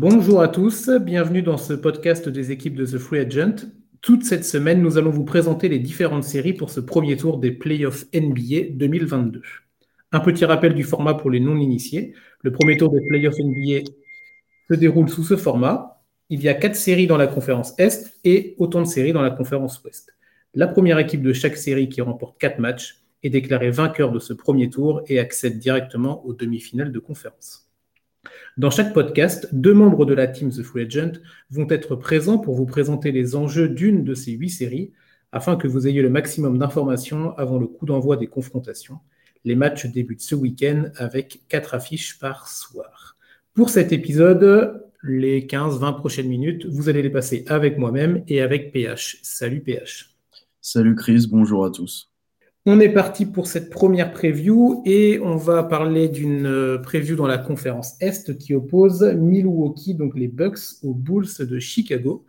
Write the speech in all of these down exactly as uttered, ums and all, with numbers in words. Bonjour à tous, bienvenue dans ce podcast des équipes de The Free Agent. Toute cette semaine, nous allons vous présenter les différentes séries pour ce premier tour des playoffs N B A deux mille vingt-deux. Un petit rappel du format pour les non-initiés. Le premier tour des playoffs N B A se déroule sous ce format. Il y a quatre séries dans la conférence Est et autant de séries dans la conférence Ouest. La première équipe de chaque série qui remporte quatre matchs est déclarée vainqueur de ce premier tour et accède directement aux demi-finales de conférence. Dans chaque podcast, deux membres de la team The Free Agent vont être présents pour vous présenter les enjeux d'une de ces huit séries afin que vous ayez le maximum d'informations avant le coup d'envoi des confrontations. Les matchs débutent ce week-end avec quatre affiches par soir. Pour cet épisode, les quinze à vingt prochaines minutes, vous allez les passer avec moi-même et avec P H. Salut P H. Salut Chris, bonjour à tous. On est parti pour cette première preview et on va parler d'une preview dans la conférence Est qui oppose Milwaukee, donc les Bucks, aux Bulls de Chicago.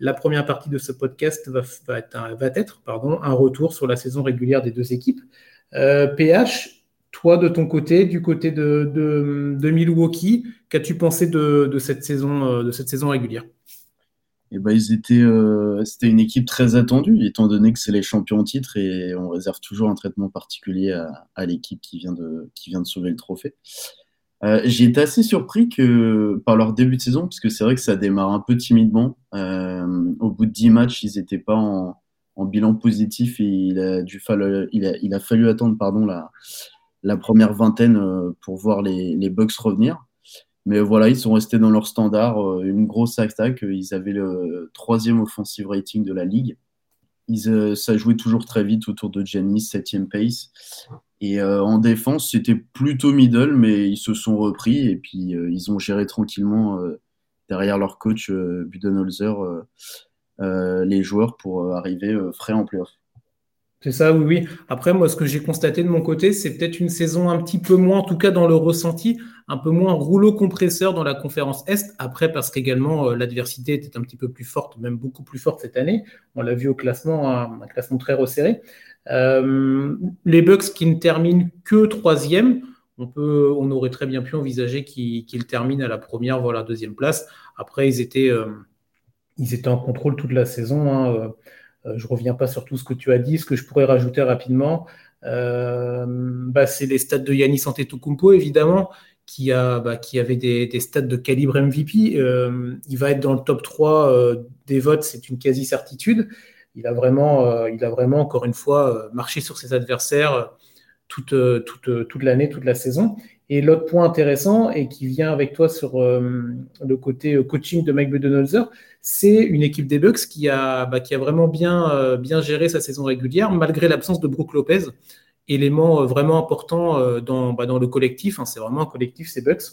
La première partie de ce podcast va, va être, un, va être pardon, un retour sur la saison régulière des deux équipes. Euh, P H, toi de ton côté, du côté de, de, de Milwaukee, qu'as-tu pensé de, de, cette saison, de cette saison régulière ? Eh ben, ils étaient, euh, c'était une équipe très attendue, étant donné que c'est les champions en titre et on réserve toujours un traitement particulier à, à l'équipe qui vient, de, qui vient de sauver le trophée. Euh, j'ai été assez surpris que, par leur début de saison, parce que c'est vrai que ça démarre un peu timidement. Euh, au bout de dix matchs, ils n'étaient pas en, en bilan positif et il a, dû falloir, il a, il a fallu attendre pardon, la, la première vingtaine pour voir les, les Bucks revenir. Mais voilà, ils sont restés dans leur standard, une grosse attaque. Ils avaient le troisième offensive rating de la ligue. Ils, ça jouait toujours très vite autour de Giannis, septième pace. Et euh, en défense, c'était plutôt middle, mais ils se sont repris. Et puis, euh, ils ont géré tranquillement euh, derrière leur coach euh, Budenholzer euh, euh, les joueurs pour euh, arriver euh, frais en playoff. C'est ça, oui, oui. Après, moi, ce que j'ai constaté de mon côté, c'est peut-être une saison un petit peu moins, en tout cas dans le ressenti, un peu moins rouleau compresseur dans la conférence Est. Après, parce qu'également, l'adversité était un petit peu plus forte, même beaucoup plus forte cette année. On l'a vu au classement, un, un classement très resserré. Euh, les Bucks qui ne terminent que troisième, on, peut, on aurait très bien pu envisager qu'ils, qu'ils terminent à la première, voire à la deuxième place. Après, ils étaient, euh, ils étaient en contrôle toute la saison, hein, euh, je ne reviens pas sur tout ce que tu as dit. Ce que je pourrais rajouter rapidement, euh, bah, c'est les stats de Giannis Antetokounmpo, évidemment, qui, a, bah, qui avait des, des stats de calibre M V P. Euh, il va être dans le top trois euh, des votes, c'est une quasi-certitude. Il a vraiment, euh, il a vraiment encore une fois, euh, marché sur ses adversaires euh, toute, euh, toute, euh, toute l'année, toute la saison. Et l'autre point intéressant, et qui vient avec toi sur euh, le côté coaching de Mike Budenholzer, c'est une équipe des Bucks qui a, bah, qui a vraiment bien, euh, bien géré sa saison régulière, malgré l'absence de Brooke Lopez, élément vraiment important euh, dans, bah, dans le collectif. Hein, c'est vraiment un collectif, ces Bucks.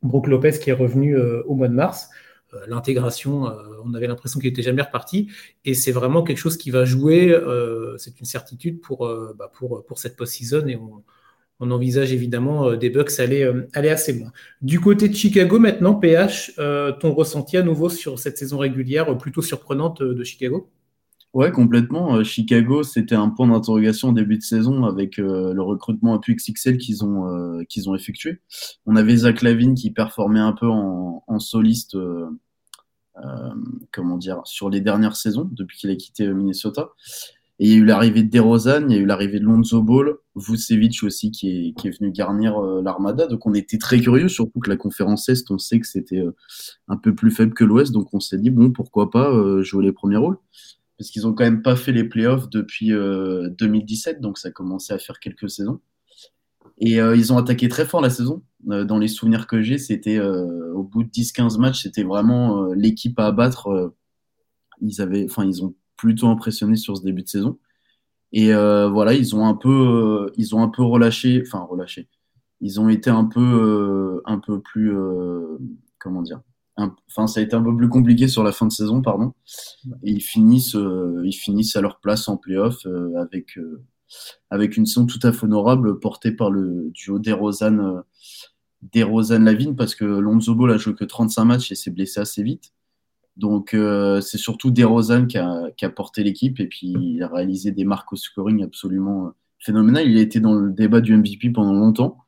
Brooke Lopez qui est revenu euh, au mois de mars. Euh, l'intégration, euh, on avait l'impression qu'il n'était jamais reparti. Et c'est vraiment quelque chose qui va jouer, euh, c'est une certitude pour, euh, bah, pour, pour cette post-season. Et on, On envisage évidemment des Bucks aller, aller assez loin. Du côté de Chicago maintenant, P H, euh, ton ressenti à nouveau sur cette saison régulière plutôt surprenante de Chicago ? Ouais, complètement. Chicago, c'était un point d'interrogation au début de saison avec euh, le recrutement à Q X X L qu'ils ont, euh, qu'ils ont effectué. On avait Zach LaVine qui performait un peu en, en soliste euh, euh, comment dire, sur les dernières saisons depuis qu'il a quitté Minnesota. Et il y a eu l'arrivée de DeRozan, il y a eu l'arrivée de Lonzo Ball, Vucevic aussi qui est, qui est venu garnir euh, l'armada. Donc on était très curieux, surtout que la conférence Est, on sait que c'était euh, un peu plus faible que l'Ouest. Donc on s'est dit, bon, pourquoi pas euh, jouer les premiers rôles. Parce qu'ils n'ont quand même pas fait les playoffs depuis euh, deux mille dix-sept, donc ça commençait à faire quelques saisons. Et euh, ils ont attaqué très fort la saison. Euh, dans les souvenirs que j'ai, c'était euh, au bout de dix quinze matchs, c'était vraiment euh, l'équipe à abattre. Euh, ils avaient, enfin, ils ont plutôt impressionné sur ce début de saison. Et euh, voilà, ils ont un peu, euh, ils ont un peu relâché, enfin relâché. Ils ont été un peu, euh, un peu plus, euh, comment dire, enfin ça a été un peu plus compliqué sur la fin de saison, pardon. Et ils finissent, euh, ils finissent à leur place en play-off euh, avec, euh, avec une saison tout à fait honorable portée par le duo DeRozan, euh, DeRozan-Lavine, parce que Lonzo Ball a joué que trente-cinq matchs et s'est blessé assez vite. Donc, euh, c'est surtout DeRozan qui a, qui a porté l'équipe et puis il a réalisé des marques au scoring absolument phénoménales. Il a été dans le débat du M V P pendant longtemps.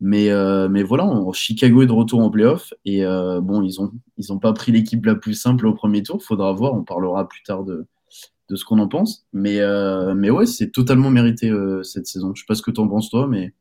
Mais, euh, mais voilà, on, Chicago est de retour en playoff et euh, bon, ils n'ont ils ont pas pris l'équipe la plus simple au premier tour. Faudra voir, on parlera plus tard de, de ce qu'on en pense. Mais, euh, mais ouais, c'est totalement mérité euh, cette saison. Je ne sais pas ce que tu en penses toi, mais...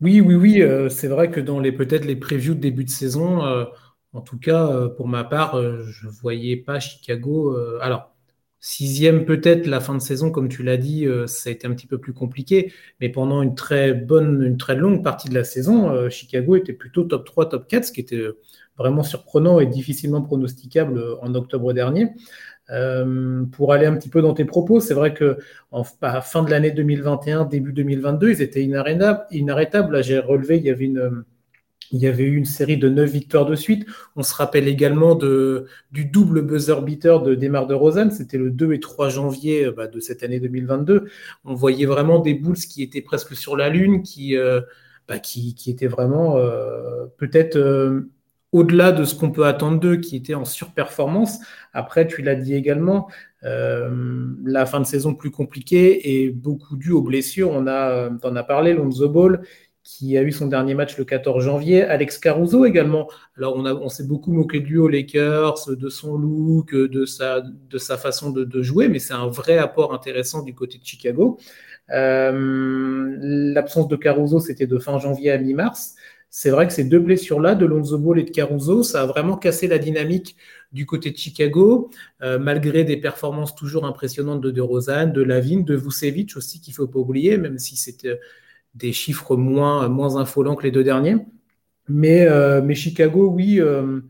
Oui, oui, oui. Euh, c'est vrai que dans les peut-être les previews de début de saison, euh, en tout cas, euh, pour ma part, euh, je ne voyais pas Chicago... Euh, alors, sixième peut-être, la fin de saison, comme tu l'as dit, euh, ça a été un petit peu plus compliqué. Mais pendant une très bonne, une très longue partie de la saison, euh, Chicago était plutôt top trois, top quatre, ce qui était vraiment surprenant et difficilement pronosticable en octobre dernier. Euh, pour aller un petit peu dans tes propos, c'est vrai que en, à fin de l'année deux mille vingt et un, début deux mille vingt-deux, ils étaient inarrêtables. inarrêtables. Là, j'ai relevé, il y avait une... Il y avait eu une série de neuf victoires de suite. On se rappelle également de, du double buzzer beater de DeMar DeRozan. C'était le deux et trois janvier bah, de cette année deux mille vingt-deux. On voyait vraiment des Bulls qui étaient presque sur la lune, qui, euh, bah, qui, qui étaient vraiment euh, peut-être euh, au-delà de ce qu'on peut attendre d'eux, qui étaient en surperformance. Après, tu l'as dit également, euh, la fin de saison plus compliquée et beaucoup due aux blessures. On a, t'en as parlé, Lonzo Ball, qui a eu son dernier match le quatorze janvier, Alex Caruso également. Alors on, a, on s'est beaucoup moqué de lui aux Lakers, de son look, de sa, de sa façon de, de jouer, mais c'est un vrai apport intéressant du côté de Chicago. Euh, l'absence de Caruso, c'était de fin janvier à mi-mars. C'est vrai que ces deux blessures-là, de Lonzo Ball et de Caruso, ça a vraiment cassé la dynamique du côté de Chicago, euh, malgré des performances toujours impressionnantes de DeRozan, de Lavine, de Vucevic aussi, qu'il ne faut pas oublier, même si c'était... des chiffres moins, moins affolants que les deux derniers. Mais, euh, mais Chicago, oui, euh,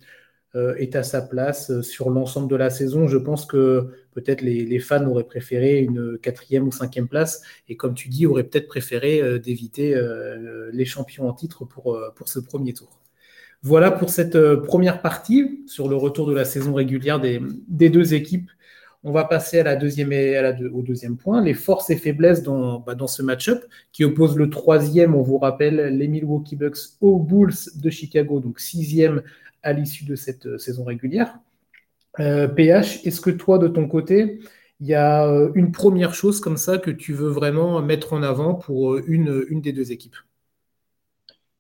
euh, est à sa place sur l'ensemble de la saison. Je pense que peut-être les, les fans auraient préféré une quatrième ou cinquième place et, comme tu dis, auraient peut-être préféré euh, d'éviter euh, les champions en titre pour, euh, pour ce premier tour. Voilà pour cette euh, première partie sur le retour de la saison régulière des, des deux équipes. On va passer à la deuxième et à la deux, au deuxième point, les forces et faiblesses dans, bah dans ce match-up qui oppose le troisième, on vous rappelle, les Milwaukee Bucks aux Bulls de Chicago, donc sixième à l'issue de cette saison régulière. Euh, P H, est-ce que toi, de ton côté, il y a une première chose comme ça que tu veux vraiment mettre en avant pour une, une des deux équipes ?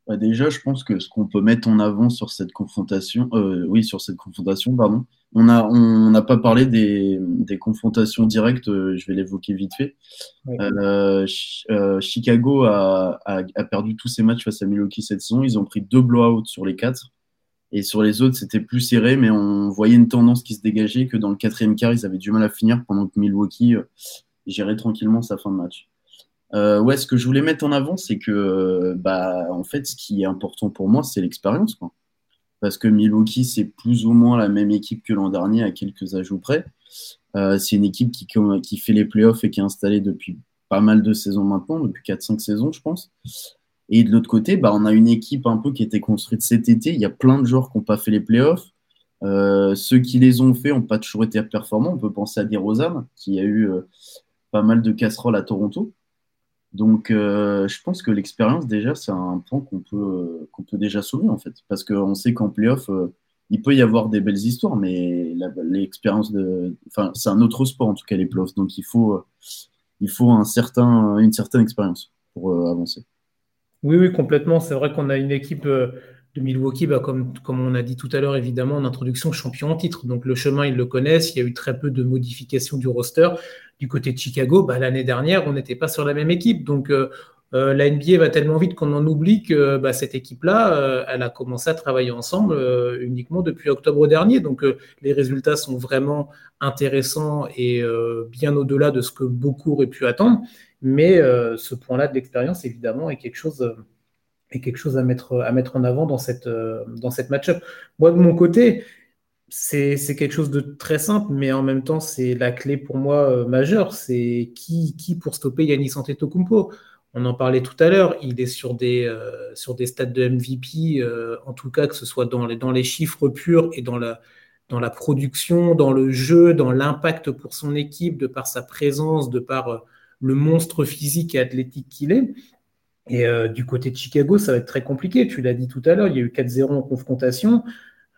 Bah déjà, je pense que ce qu'on peut mettre en avant sur cette confrontation, euh, oui, sur cette confrontation, pardon, on n'a on n'a pas parlé des, des confrontations directes, euh, je vais l'évoquer vite fait. Ouais. Euh, ch- euh, Chicago a, a, a perdu tous ses matchs face à Milwaukee cette saison, ils ont pris deux blowouts sur les quatre, et sur les autres, c'était plus serré, mais on voyait une tendance qui se dégageait, que dans le quatrième quart, ils avaient du mal à finir pendant que Milwaukee euh, gérait tranquillement sa fin de match. Euh, ouais, ce que je voulais mettre en avant, c'est que, euh, bah, en fait, ce qui est important pour moi, c'est l'expérience, quoi. Parce que Milwaukee, c'est plus ou moins la même équipe que l'an dernier, à quelques ajouts près. Euh, c'est une équipe qui, qui fait les playoffs et qui est installée depuis pas mal de saisons maintenant, depuis quatre cinq saisons, je pense. Et de l'autre côté, bah, on a une équipe un peu qui était construite cet été. Il y a plein de joueurs qui n'ont pas fait les playoffs. Euh, ceux qui les ont fait n'ont pas toujours été performants. On peut penser à DeRozan, qui a eu euh, pas mal de casseroles à Toronto. Donc, euh, je pense que l'expérience, déjà, c'est un point qu'on peut, euh, qu'on peut déjà soulever, en fait. Parce qu'on sait qu'en play-off, euh, il peut y avoir des belles histoires, mais la, l'expérience de... Enfin, c'est un autre sport, en tout cas, les play-offs. Donc, il faut, euh, il faut un certain, une certaine expérience pour euh, avancer. Oui, oui, complètement. C'est vrai qu'on a une équipe... Euh... de Milwaukee, bah comme, comme on a dit tout à l'heure, évidemment, en introduction, champion en titre. Donc, le chemin, ils le connaissent. Il y a eu très peu de modifications du roster. Du côté de Chicago, bah, l'année dernière, on n'était pas sur la même équipe. Donc, euh, euh, la N B A va tellement vite qu'on en oublie que bah, cette équipe-là, euh, elle a commencé à travailler ensemble euh, uniquement depuis octobre dernier. Donc, euh, les résultats sont vraiment intéressants et euh, bien au-delà de ce que beaucoup auraient pu attendre. Mais euh, ce point-là de l'expérience, évidemment, est quelque chose... Euh, et quelque chose à mettre, à mettre en avant dans cette, dans cette match-up. Moi, de mon côté, c'est, c'est quelque chose de très simple, mais en même temps, c'est la clé pour moi euh, majeure. C'est qui, qui pour stopper Giannis Antetokounmpo ? On en parlait tout à l'heure, il est sur des, euh, sur des stats de M V P, euh, en tout cas, que ce soit dans les, dans les chiffres purs et dans la, dans la production, dans le jeu, dans l'impact pour son équipe, de par sa présence, de par euh, le monstre physique et athlétique qu'il est. Et euh, du côté de Chicago, ça va être très compliqué. Tu l'as dit tout à l'heure, il y a eu quatre zéro en confrontation.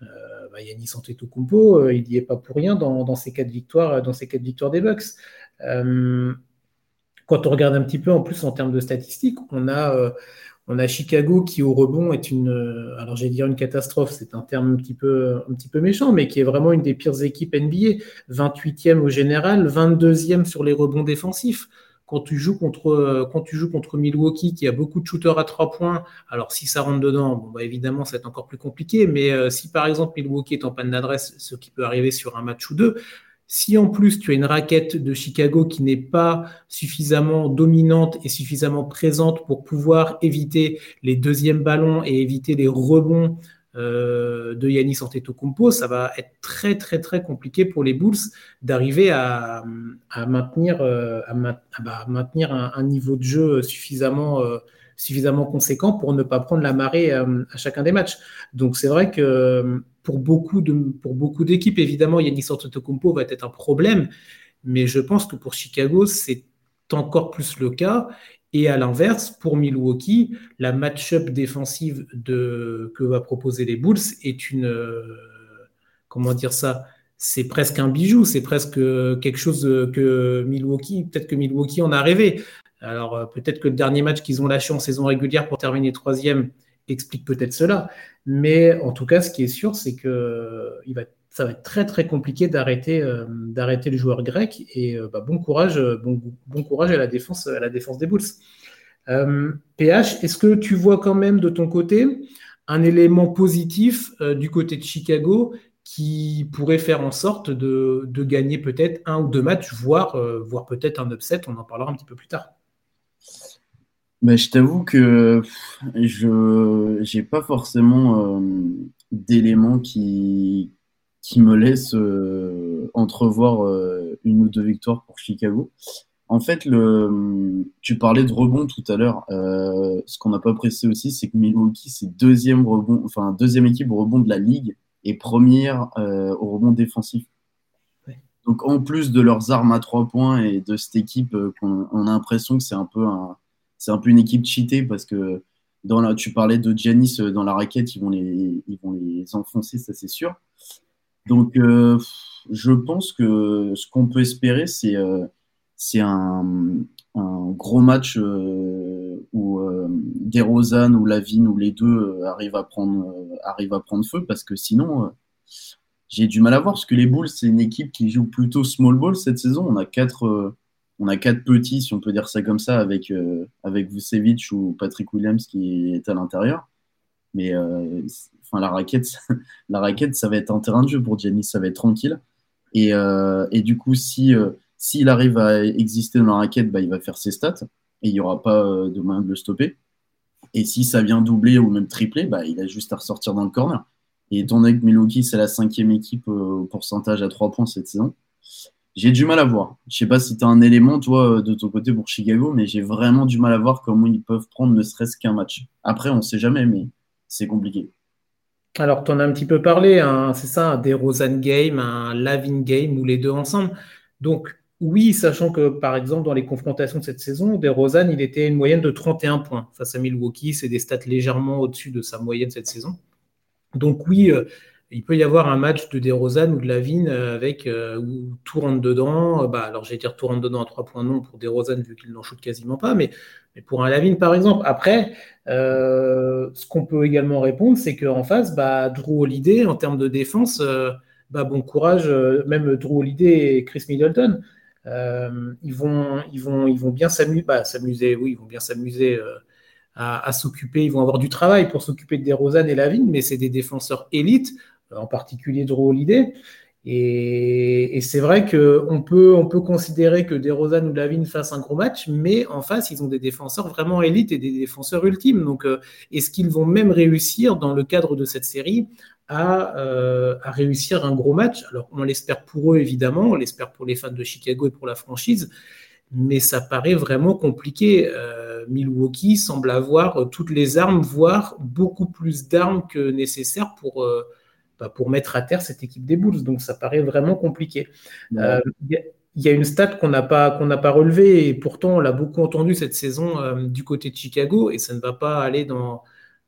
Euh, bah, Giannis Antetokounmpo, euh, il n'y est pas pour rien dans, dans ces quatre victoires, dans ces quatre victoires des Bucks. Euh, quand on regarde un petit peu, en plus en termes de statistiques, on a, euh, On a Chicago qui, au rebond, est une... Alors, j'allais dire une catastrophe, c'est un terme un petit peu, un petit peu méchant, mais qui est vraiment une des pires équipes N B A. vingt-huitième au général, vingt-deuxième sur les rebonds défensifs. Quand tu joues contre, quand tu joues contre Milwaukee, qui a beaucoup de shooters à trois points, alors si ça rentre dedans, bon, bah, évidemment, ça va être encore plus compliqué. Mais euh, si, par exemple, Milwaukee est en panne d'adresse, ce qui peut arriver sur un match ou deux, si en plus tu as une raquette de Chicago qui n'est pas suffisamment dominante et suffisamment présente pour pouvoir éviter les deuxièmes ballons et éviter les rebonds euh, de Giannis Antetokounmpo, ça va être très très très compliqué pour les Bulls d'arriver à, à maintenir, à ma, à maintenir un, un niveau de jeu suffisamment euh, suffisamment conséquent pour ne pas prendre la marée euh, à chacun des matchs. Donc c'est vrai que pour beaucoup de pour beaucoup d'équipes, évidemment, Giannis Antetokounmpo va être un problème, mais je pense que pour Chicago, c'est encore plus le cas. Et à l'inverse, pour Milwaukee, la match-up défensive de que va proposer les Bulls est une euh, comment dire ça? C'est presque un bijou, c'est presque quelque chose que Milwaukee, peut-être que Milwaukee en a rêvé. Alors, peut-être que le dernier match qu'ils ont lâché en saison régulière pour terminer troisième explique peut-être cela. Mais en tout cas, ce qui est sûr, c'est que il va, ça va être très, très compliqué d'arrêter, euh, d'arrêter le joueur grec. Et euh, bah, bon courage, bon, bon courage à la défense, à la défense des Bulls. Euh, P H, est-ce que tu vois quand même de ton côté un élément positif euh, du côté de Chicago qui pourrait faire en sorte de, de gagner peut-être un ou deux matchs, voire, euh, voire peut-être un upset? On en parlera un petit peu plus tard. Bah, je t'avoue que je j'ai pas forcément euh, d'éléments qui qui me laissent euh, entrevoir euh, une ou deux victoires pour Chicago. En fait, le tu parlais de rebond tout à l'heure. Euh, ce qu'on n'a pas précisé aussi, c'est que Milwaukee, c'est deuxième rebond, enfin deuxième équipe au rebond de la ligue et première euh, au rebond défensif. Donc en plus de leurs armes à trois points et de cette équipe, qu'on, on a l'impression que c'est un peu un C'est un peu une équipe cheatée parce que dans la, tu parlais de Giannis dans la raquette, ils vont les, ils vont les enfoncer, ça c'est sûr. Donc, euh, je pense que ce qu'on peut espérer, c'est, euh, c'est un, un gros match euh, où euh, DeRozan ou Lavine ou les deux arrivent à prendre, euh, arrivent à prendre feu parce que sinon, euh, j'ai du mal à voir parce que les Bulls, c'est une équipe qui joue plutôt small ball cette saison. On a quatre... Euh, On a quatre petits, si on peut dire ça comme ça, avec, euh, avec Vucevic ou Patrick Williams qui est à l'intérieur. Mais euh, enfin, la, raquette, ça, la raquette, ça va être un terrain de jeu pour Giannis, ça va être tranquille. Et, euh, et du coup, si, euh, s'il arrive à exister dans la raquette, bah, il va faire ses stats et il n'y aura pas euh, de moyen de le stopper. Et si ça vient doubler ou même tripler, bah, il a juste à ressortir dans le corner. Et étant donné que Milwaukee, c'est la cinquième équipe euh, au pourcentage à trois points cette saison, j'ai du mal à voir. Je ne sais pas si tu as un élément, toi, de ton côté pour Chicago, mais j'ai vraiment du mal à voir comment ils peuvent prendre ne serait-ce qu'un match. Après, on ne sait jamais, mais c'est compliqué. Alors, tu en as un petit peu parlé, hein, c'est ça, des DeRozan Game, un Lavine Game, ou les deux ensemble. Donc, oui, sachant que, par exemple, dans les confrontations de cette saison, DeRozan, il était une moyenne de trente et un points face à Milwaukee. C'est des stats légèrement au-dessus de sa moyenne cette saison. Donc, oui... Euh, il peut y avoir un match de DeRozan ou de Lavine avec euh, où tout rentre dedans. Bah, alors, j'allais dire tout rentre dedans à trois points non pour DeRozan vu qu'il n'en shoot quasiment pas, mais, mais pour un Lavine, par exemple. Après, euh, ce qu'on peut également répondre, c'est qu'en face, bah, Jrue Holiday, en termes de défense, euh, bah, bon courage, euh, même Jrue Holiday et Khris Middleton, euh, ils, vont, ils, vont, ils vont bien s'amuser. Bah, s'amuser, oui, ils vont bien s'amuser. Euh, à, à s'occuper, ils vont avoir du travail pour s'occuper de DeRozan et Lavine, mais c'est des défenseurs élites, en particulier Jrue Holiday. Et, et c'est vrai qu'on peut, on peut considérer que DeRozan ou Lavine fassent un gros match, mais en face, ils ont des défenseurs vraiment élites et des défenseurs ultimes. Donc, euh, est-ce qu'ils vont même réussir, dans le cadre de cette série, à, euh, à réussir un gros match? Alors, on l'espère pour eux, évidemment, on l'espère pour les fans de Chicago et pour la franchise, mais ça paraît vraiment compliqué. Euh, Milwaukee semble avoir toutes les armes, voire beaucoup plus d'armes que nécessaire pour... Euh, pour mettre à terre cette équipe des Bulls. Donc, ça paraît vraiment compliqué. Il euh, y a une stat qu'on n'a pas, qu'on n'a pas relevée et pourtant, on l'a beaucoup entendue cette saison euh, du côté de Chicago et ça ne va pas aller dans,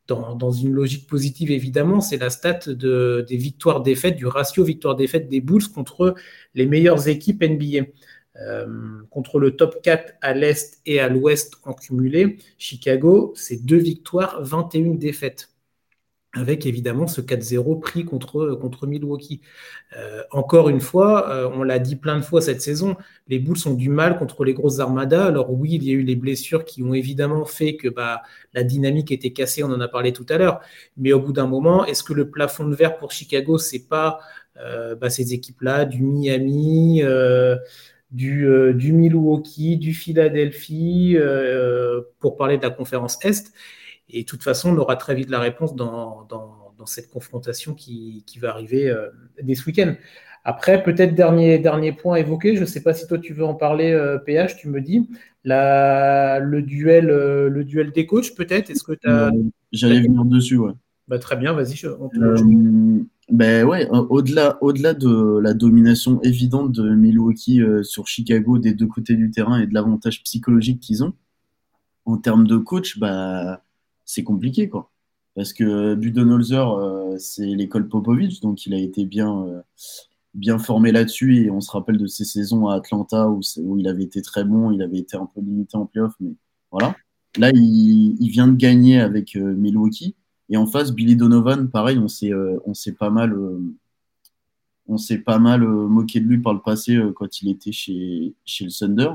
dans, dans une logique positive, évidemment. C'est la stat de, des victoires-défaites, du ratio victoires-défaites des Bulls contre les meilleures équipes N B A. Euh, contre le top quatre à l'Est et à l'Ouest en cumulé, Chicago, c'est deux victoires, vingt et une défaites, avec évidemment ce quatre zéro pris contre, contre Milwaukee. Euh, encore une fois, euh, on l'a dit plein de fois cette saison, les Bulls ont du mal contre les grosses armadas. Alors oui, il y a eu les blessures qui ont évidemment fait que bah, la dynamique était cassée, on en a parlé tout à l'heure, mais au bout d'un moment, est-ce que le plafond de verre pour Chicago, c'est pas euh, bah, ces équipes-là, du Miami, euh, du, euh, du Milwaukee, du Philadelphie, euh, pour parler de la conférence Est? Et de toute façon, on aura très vite la réponse dans, dans, dans cette confrontation qui, qui va arriver euh, dès ce week-end. Après, peut-être dernier, dernier point évoqué, je ne sais pas si toi tu veux en parler, euh, P H, tu me dis, la, le, duel, euh, le duel des coachs peut-être, est-ce que tu as… Euh, j'allais venir dessus, ouais. Bah, très bien, vas-y. Je, on te... euh, bah ouais, au-delà, au-delà de la domination évidente de Milwaukee euh, sur Chicago des deux côtés du terrain et de l'avantage psychologique qu'ils ont, en termes de coach, bah… c'est compliqué, quoi. Parce que Budenholzer, euh, c'est l'école Popovich, donc il a été bien, euh, bien formé là-dessus. Et on se rappelle de ses saisons à Atlanta où, où il avait été très bon, il avait été un peu limité en play-off, mais voilà. Là, il, il vient de gagner avec euh, Milwaukee. Et en face, Billy Donovan, pareil, on s'est, euh, on s'est pas mal, euh, on s'est pas mal euh, moqué de lui par le passé euh, quand il était chez, chez le Thunder.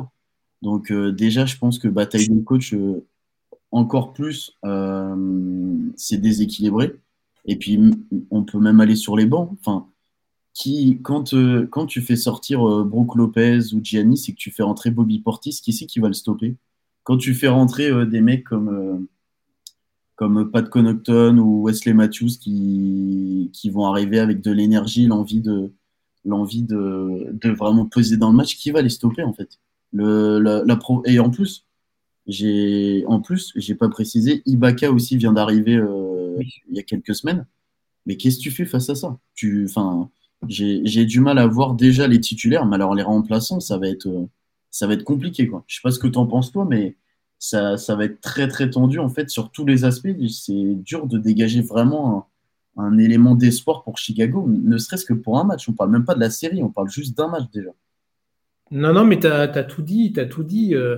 Donc euh, déjà, je pense que bataille de coach... Euh, encore plus, euh, c'est déséquilibré. Et puis, on peut même aller sur les bancs. Enfin, qui, quand, euh, quand tu fais sortir euh, Brooke Lopez ou Giannis, c'est que tu fais rentrer Bobby Portis, qui c'est qui va le stopper? Quand tu fais rentrer euh, des mecs comme, euh, comme Pat Connaughton ou Wesley Matthews qui, qui vont arriver avec de l'énergie, l'envie, de, l'envie de, de vraiment peser dans le match, qui va les stopper, en fait? le, la, la pro- Et en plus... J'ai, en plus, j'ai pas précisé, Ibaka aussi vient d'arriver euh, oui. il y a quelques semaines. Mais qu'est-ce que tu fais face à ça? Tu, enfin, j'ai, j'ai du mal à voir déjà les titulaires, mais alors les remplaçants, ça va être, euh, ça va être compliqué, quoi. Je sais pas ce que t'en penses toi, mais ça, ça va être très très tendu en fait sur tous les aspects. C'est dur de dégager vraiment un, un élément d'espoir pour Chicago, ne serait-ce que pour un match. On parle même pas de la série, on parle juste d'un match déjà. Non, non, mais t'as, t'as tout dit, t'as tout dit. Euh...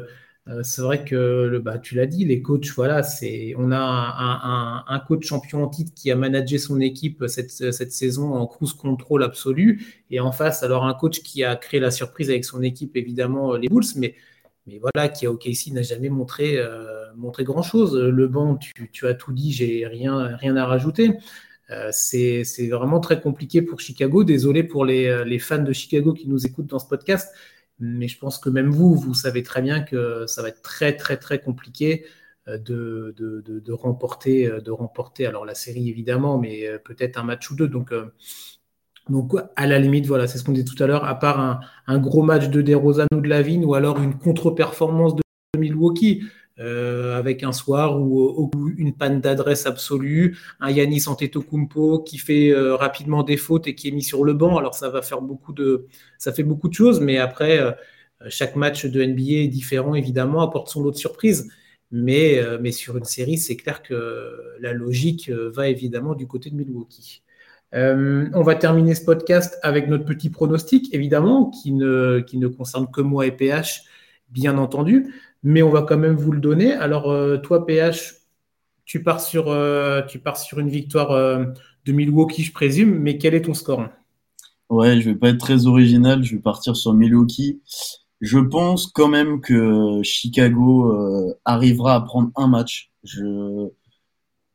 C'est vrai que, bah, tu l'as dit, les coachs, voilà, c'est, on a un, un, un coach champion en titre qui a managé son équipe cette, cette saison en cruise control absolu. Et en face, alors un coach qui a créé la surprise avec son équipe, évidemment, les Bulls, mais, mais voilà, qui à O K C n'a jamais montré, euh, montré grand-chose. Le banc, tu, tu as tout dit, j'ai rien, rien à rajouter. Euh, c'est, c'est vraiment très compliqué pour Chicago. Désolé pour les, les fans de Chicago qui nous écoutent dans ce podcast. Mais je pense que même vous, vous savez très bien que ça va être très, très, très compliqué de, de, de, de, remporter, de remporter, alors la série évidemment, mais peut-être un match ou deux. Donc, euh, donc à la limite, voilà, c'est ce qu'on disait tout à l'heure, à part un, un gros match de DeRozan ou de Lavine, ou alors une contre-performance de Milwaukee, euh, avec un soir ou une panne d'adresse absolue, un Giannis Antetokounmpo qui fait euh, rapidement des fautes et qui est mis sur le banc. Alors ça va faire beaucoup de, ça fait beaucoup de choses, mais après euh, chaque match de N B A est différent évidemment, apporte son lot de surprises. Mais euh, mais sur une série, c'est clair que la logique va évidemment du côté de Milwaukee. Euh, on va terminer ce podcast avec notre petit pronostic évidemment qui ne qui ne concerne que moi et P H bien entendu. Mais on va quand même vous le donner. Alors, euh, toi, P H, tu pars sur, euh, tu pars sur une victoire euh, de Milwaukee, je présume, mais quel est ton score? Ouais, je ne vais pas être très original, je vais partir sur Milwaukee. Je pense quand même que Chicago euh, arrivera à prendre un match. Je...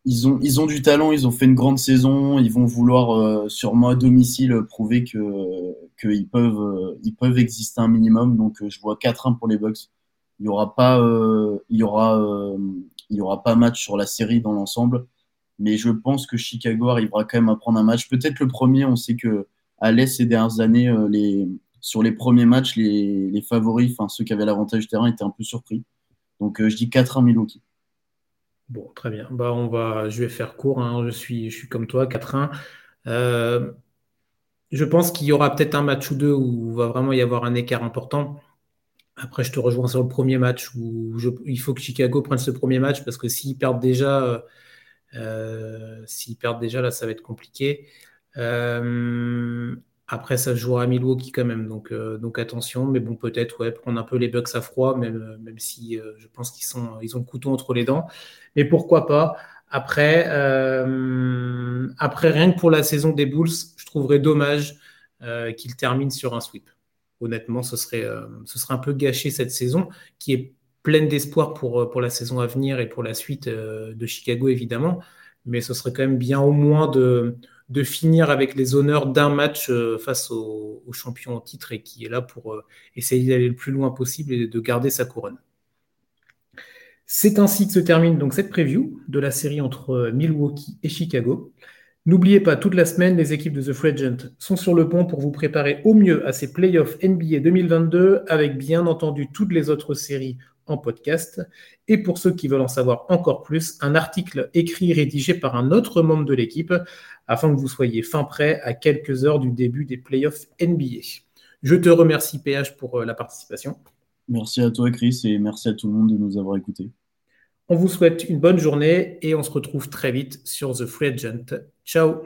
Ils ont, ils ont du talent, ils ont fait une grande saison, ils vont vouloir, euh, sûrement à domicile, prouver que, que ils peuvent, euh, ils peuvent exister un minimum. Donc, euh, je vois quatre un pour les Bucks. Il y aura pas, euh, il y aura, euh, il y aura pas match sur la série dans l'ensemble, mais je pense que Chicago arrivera quand même à prendre un match. Peut-être le premier. On sait que à l'Est ces dernières années, euh, les sur les premiers matchs, les, les favoris, enfin ceux qui avaient l'avantage du terrain, étaient un peu surpris. Donc euh, je dis quatre un Milwaukee. Bon, très bien. Bah on va, je vais faire court. Hein. Je suis, je suis comme toi, quatre un. Euh, je pense qu'il y aura peut-être un match ou deux où il va vraiment y avoir un écart important. Après, je te rejoins sur le premier match où je, il faut que Chicago prenne ce premier match parce que s'ils perdent déjà, euh, s'ils perdent déjà, là, ça va être compliqué. Euh, Après, ça se jouera à Milwaukee quand même, donc, euh, donc attention. Mais bon, peut-être ouais, prendre un peu les Bucks à froid, même, même si euh, je pense qu'ils sont, ils ont le couteau entre les dents. Mais pourquoi pas? Après, euh, après, rien que pour la saison des Bulls, je trouverais dommage euh, qu'ils terminent sur un sweep. Honnêtement, ce serait, euh, ce serait un peu gâché cette saison, qui est pleine d'espoir pour, pour la saison à venir et pour la suite euh, de Chicago, évidemment. Mais ce serait quand même bien au moins de... de finir avec les honneurs d'un match face au, au champion en titre et qui est là pour essayer d'aller le plus loin possible et de garder sa couronne. C'est ainsi que se termine donc cette preview de la série entre Milwaukee et Chicago. N'oubliez pas, toute la semaine, les équipes de The Free Agent sont sur le pont pour vous préparer au mieux à ces playoffs N B A deux mille vingt-deux, avec bien entendu toutes les autres séries en podcast. Et pour ceux qui veulent en savoir encore plus, un article écrit rédigé par un autre membre de l'équipe afin que vous soyez fin prêt à quelques heures du début des playoffs N B A. Je te remercie P H pour la participation. Merci à toi Chris et merci à tout le monde de nous avoir écoutés. On vous souhaite une bonne journée et on se retrouve très vite sur The Free Agent. Ciao.